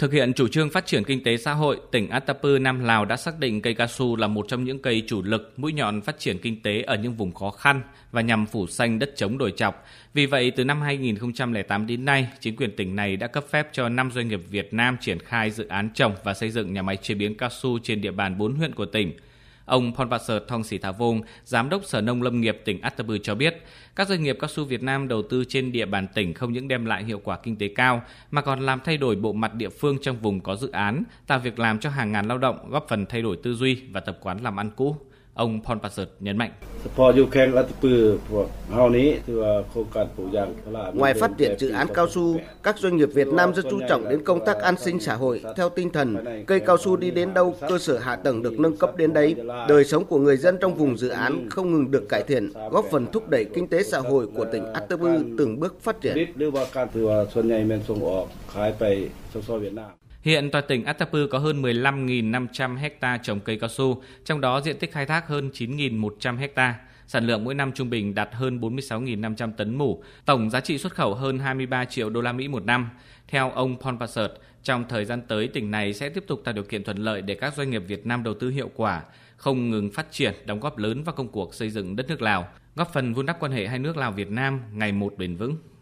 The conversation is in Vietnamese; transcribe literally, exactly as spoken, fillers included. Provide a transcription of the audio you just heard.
Thực hiện chủ trương phát triển kinh tế xã hội, tỉnh Attapeu, Nam Lào đã xác định cây cao su là một trong những cây chủ lực, mũi nhọn phát triển kinh tế ở những vùng khó khăn và nhằm phủ xanh đất trống đồi chọc. Vì vậy, từ năm hai nghìn không trăm lẻ tám đến nay, chính quyền tỉnh này đã cấp phép cho năm doanh nghiệp Việt Nam triển khai dự án trồng và xây dựng nhà máy chế biến cao su trên địa bàn bốn huyện của tỉnh. Ông Ponvaser Thong Sĩ Thả Vong, Giám đốc Sở Nông Lâm nghiệp tỉnh Attapeu cho biết, các doanh nghiệp cao su Việt Nam đầu tư trên địa bàn tỉnh không những đem lại hiệu quả kinh tế cao, mà còn làm thay đổi bộ mặt địa phương trong vùng có dự án, tạo việc làm cho hàng ngàn lao động, góp phần thay đổi tư duy và tập quán làm ăn cũ. Ông Ponvaser nhấn mạnh. Ngoài phát triển dự án cao su, các doanh nghiệp Việt Nam rất chú trọng đến công tác an sinh xã hội. Theo tinh thần, cây cao su đi đến đâu, cơ sở hạ tầng được nâng cấp đến đấy. Đời sống của người dân trong vùng dự án không ngừng được cải thiện, góp phần thúc đẩy kinh tế xã hội của tỉnh Attapeu từng bước phát triển. Hiện toàn tỉnh Attapeu có hơn mười lăm nghìn năm trăm ha trồng cây cao su, trong đó diện tích khai thác hơn chín nghìn một trăm ha. Sản lượng mỗi năm trung bình đạt hơn bốn mươi sáu nghìn năm trăm tấn mủ, tổng giá trị xuất khẩu hơn hai mươi ba triệu đô la Mỹ một năm. Theo ông Paul Passart, trong thời gian tới tỉnh này sẽ tiếp tục tạo điều kiện thuận lợi để các doanh nghiệp Việt Nam đầu tư hiệu quả, không ngừng phát triển, đóng góp lớn vào công cuộc xây dựng đất nước Lào, góp phần vun đắp quan hệ hai nước Lào Việt Nam ngày một bền vững.